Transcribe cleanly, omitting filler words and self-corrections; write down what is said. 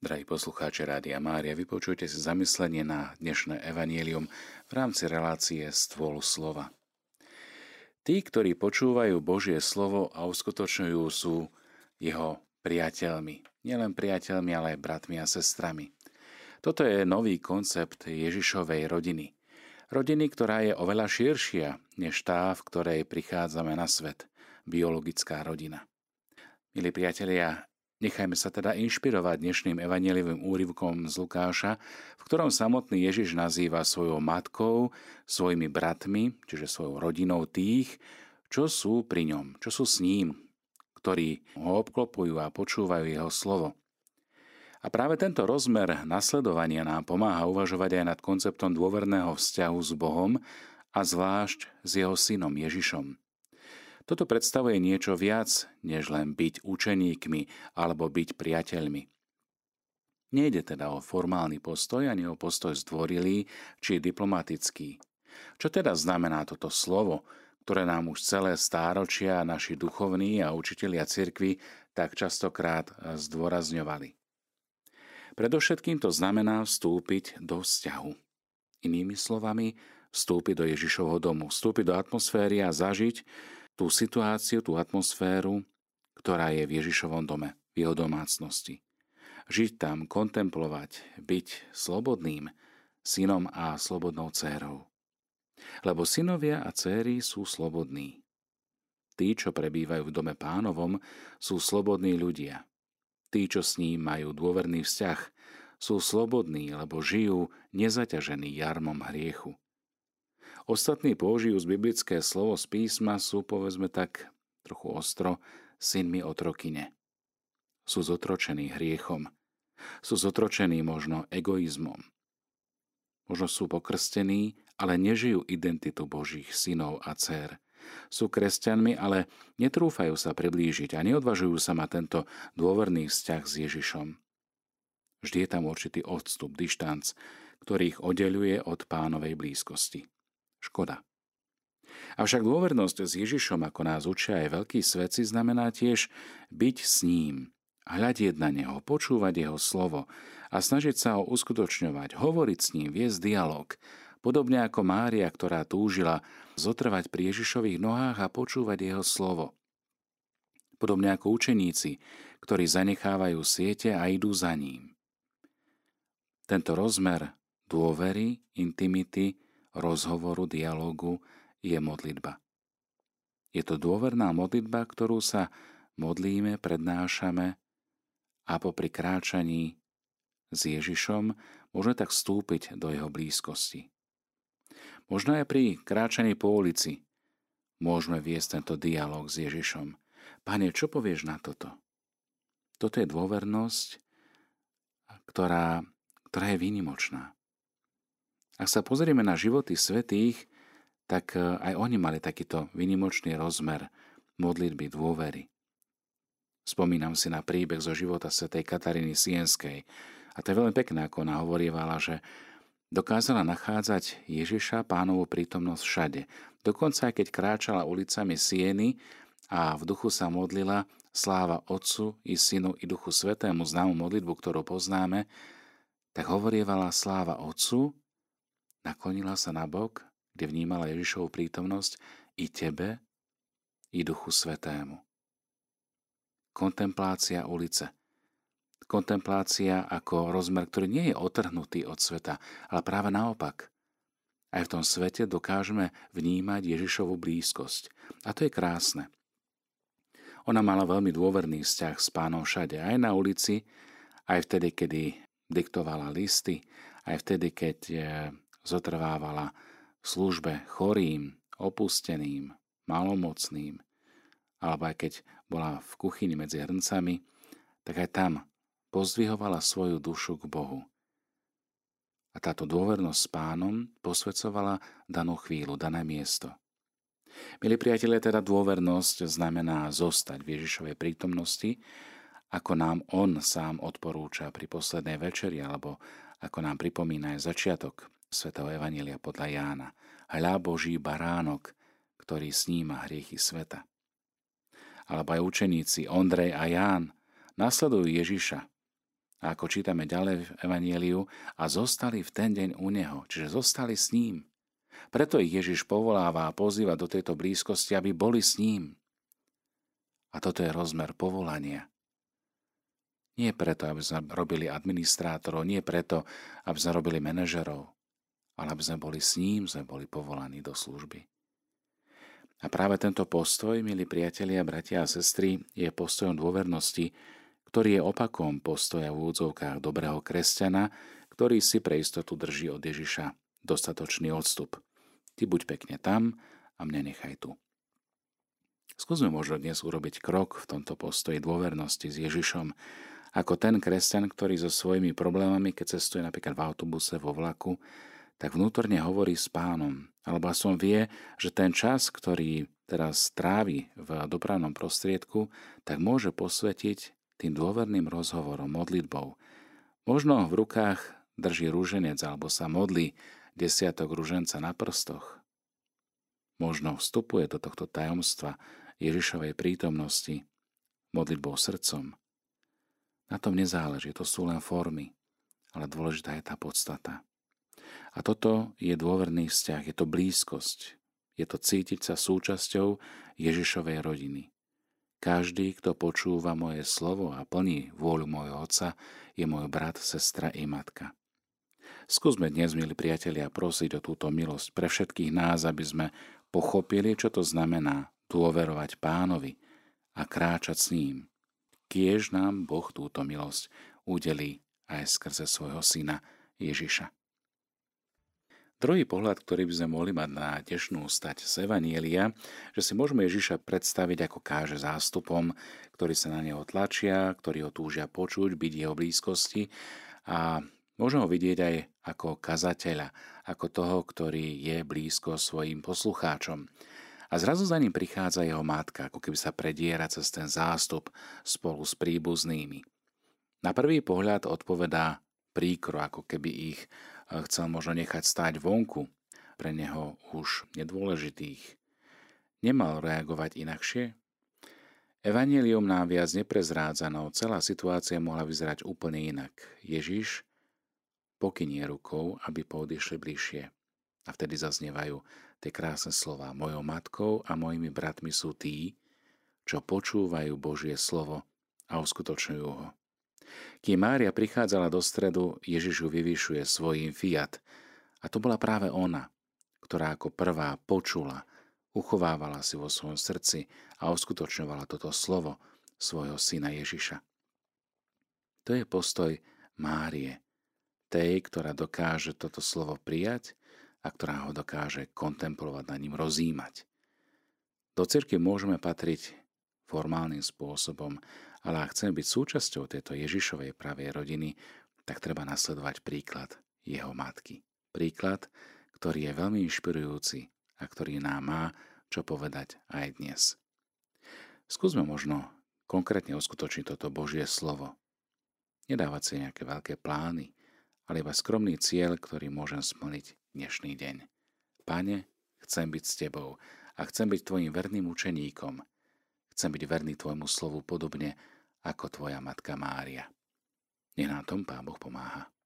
Drahí poslucháči Rádia Mária, vypočujte si zamyslenie na dnešné evanjelium v rámci relácie Stôl slova. Tí, ktorí počúvajú Božie slovo a uskutočňujú, sú jeho priateľmi. Nielen priateľmi, ale aj bratmi a sestrami. Toto je nový koncept Ježišovej rodiny. Rodiny, ktorá je oveľa širšia než tá, v ktorej prichádzame na svet. Biologická rodina. Milí priatelia, nechajme sa teda inšpirovať dnešným evanjeliovým úryvkom z Lukáša, v ktorom samotný Ježiš nazýva svojou matkou, svojimi bratmi, čiže svojou rodinou tých, čo sú pri ňom, čo sú s ním, ktorí ho obklopujú a počúvajú jeho slovo. A práve tento rozmer nasledovania nám pomáha uvažovať aj nad konceptom dôverného vzťahu s Bohom a zvlášť s jeho synom Ježišom. Toto predstavuje niečo viac, než len byť učeníkmi alebo byť priateľmi. Nejde teda o formálny postoj, ani o postoj zdvorilý či diplomatický. Čo teda znamená toto slovo, ktoré nám už celé stáročia naši duchovní a učitelia cirkvi tak častokrát zdôrazňovali? Predovšetkým to znamená vstúpiť do vzťahu. Inými slovami, vstúpiť do Ježišovho domu, vstúpiť do atmosféry a zažiť tú situáciu, tú atmosféru, ktorá je v Ježišovom dome, v jeho domácnosti. Žiť tam, kontemplovať, byť slobodným synom a slobodnou dcérou. Lebo synovia a dcéry sú slobodní. Tí, čo prebývajú v dome Pánovom, sú slobodní ľudia. Tí, čo s ním majú dôverný vzťah, sú slobodní, lebo žijú nezaťažení jarmom hriechu. Ostatní použijúc biblické slovo z písma sú, povedzme tak trochu ostro, synmi otrokyne. Sú zotročení hriechom. Sú zotročení možno egoizmom. Možno sú pokrstení, ale nežijú identitu Božích synov a dcér. Sú kresťanmi, ale netrúfajú sa priblížiť a neodvažujú sa mať tento dôverný vzťah s Ježišom. Vždy je tam určitý odstup, dištanc, ktorý ich oddeľuje od Pánovej blízkosti. Škoda. Avšak dôvernosť s Ježišom, ako nás učia aj veľkí svätci, znamená tiež byť s ním, hľadieť na neho, počúvať jeho slovo a snažiť sa ho uskutočňovať, hovoriť s ním, viesť dialog, podobne ako Mária, ktorá túžila zotrvať pri Ježišových nohách a počúvať jeho slovo. Podobne ako učeníci, ktorí zanechávajú siete a idú za ním. Tento rozmer dôvery, intimity, rozhovoru, dialógu je modlitba. Je to dôverná modlitba, ktorú sa modlíme, prednášame a popri kráčaní s Ježišom môžeme tak vstúpiť do jeho blízkosti. Možno aj pri kráčaní po ulici môžeme viesť tento dialóg s Ježišom. Pane, čo povieš na toto? Toto je dôvernosť, ktorá je výnimočná. Ak sa pozrieme na životy svätých, tak aj oni mali takýto výnimočný rozmer modlitby dôvery. Spomínam si na príbeh zo života svätej Kataríny Sienskej. A to je veľmi pekné, ako ona hovorievala, že dokázala nachádzať Ježiša, Pánovu prítomnosť všade. Dokonca aj keď kráčala ulicami Sieny a v duchu sa modlila sláva Otcu i Synu i Duchu Svätému, známu modlitbu, ktorú poznáme, tak hovorievala sláva Otcu. Naklonila sa na bok, kde vnímala Ježišovu prítomnosť i tebe, i Duchu Svätému. Kontemplácia ulice. Kontemplácia ako rozmer, ktorý nie je otrhnutý od sveta, ale práve naopak. Aj v tom svete dokážeme vnímať Ježišovu blízkosť. A to je krásne. Ona mala veľmi dôverný vzťah s Pánom všade, aj na ulici, aj vtedy, kedy diktovala listy, aj vtedy, keď zotrvávala v službe chorým, opusteným, malomocným, alebo aj keď bola v kuchyni medzi hrncami, tak aj tam pozdvihovala svoju dušu k Bohu. A táto dôvernosť s Pánom posväcovala danú chvíľu, dané miesto. Milí priatelia, teda dôvernosť znamená zostať v Ježišovej prítomnosti, ako nám on sám odporúča pri poslednej večeri, alebo ako nám pripomína aj začiatok svätého evanjelia podľa Jána. Hľa Boží baránok, ktorý sníma hriechy sveta. Alebo aj učeníci Ondrej a Ján nasledujú Ježiša A ako čítame ďalej v Evanjeliu, a zostali v ten deň u neho, čiže zostali s ním. Preto ich Ježiš povoláva a pozýva do tejto blízkosti, aby boli s ním. A toto je rozmer povolania. Nie preto, aby sme robili administrátorov, nie preto, aby sme robili manažerov, ale aby sme boli s ním, sme boli povolaní do služby. A práve tento postoj, milí priatelia, bratia a sestry, je postojom dôvernosti, ktorý je opakom postoja v úvodzovkách dobrého kresťana, ktorý si pre istotu drží od Ježiša dostatočný odstup. Ty buď pekne tam a mňa nechaj tu. Skúsme možno dnes urobiť krok v tomto postoji dôvernosti s Ježišom, ako ten kresťan, ktorý so svojimi problémami, keď cestuje napríklad v autobuse, vo vlaku, tak vnútorne hovorí s pánom, alebo som vie, že ten čas, ktorý teraz trávi v dopravnom prostriedku, tak môže posvetiť tým dôverným rozhovorom, modlitbou. Možno v rukách drží ruženec alebo sa modlí desiatok ruženca na prstoch. Možno vstupuje do tohto tajomstva Ježišovej prítomnosti modlitbou srdcom. Na tom nezáleží, to sú len formy, ale dôležitá je tá podstata. A toto je dôverný vzťah, je to blízkosť, je to cítiť sa súčasťou Ježišovej rodiny. Každý, kto počúva moje slovo a plní vôľu môjho Otca, je môj brat, sestra i matka. Skúsme dnes, milí priatelia, prosiť o túto milosť pre všetkých nás, aby sme pochopili, čo to znamená dôverovať pánovi a kráčať s ním. Kiež nám Boh túto milosť udelí aj skrze svojho syna Ježiša. Druhý pohľad, ktorý by sme mohli mať na tešnú stať z Evanjelia, že si môžeme Ježiša predstaviť ako káže zástupom, ktorí sa na neho tlačia, ktorí ho túžia počuť, byť jeho blízkosti, a môžeme ho vidieť aj ako kazateľa, ako toho, ktorý je blízko svojim poslucháčom. A zrazu za ním prichádza jeho matka, ako keby sa prediera cez ten zástup spolu s príbuznými. Na prvý pohľad odpovedá príkro, ako keby ich chcel možno nechať stáť vonku, pre neho už nedôležitých. Nemal reagovať inakšie? Evanjelium nám viac neprezrádza, no celá situácia mohla vyzerať úplne inak. Ježiš pokynie rukou, aby poodišli bližšie. A vtedy zaznievajú tie krásne slová: mojou matkou a mojimi bratmi sú tí, čo počúvajú Božie slovo a uskutočňujú ho. Kým Mária prichádzala do stredu, Ježiš ju vyvyšuje svojím fiat. A to bola práve ona, ktorá ako prvá počula, uchovávala si vo svojom srdci a uskutočňovala toto slovo svojho syna Ježiša. To je postoj Márie, tej, ktorá dokáže toto slovo prijať a ktorá ho dokáže kontemplovať, na ním rozímať. Do cirkvi môžeme patriť formálnym spôsobom, ale ak chceme byť súčasťou tejto Ježišovej pravej rodiny, tak treba nasledovať príklad jeho matky. Príklad, ktorý je veľmi inšpirujúci a ktorý nám má čo povedať aj dnes. Skúsme možno konkrétne uskutočniť toto Božie slovo. Nedávať si nejaké veľké plány, ale iba skromný cieľ, ktorý môžem splniť dnešný deň. Pane, chcem byť s Tebou a chcem byť Tvojim verným učeníkom. Chcem byť verný Tvojmu slovu podobne ako Tvoja matka Mária. Nech nám tom Pán Boh pomáha.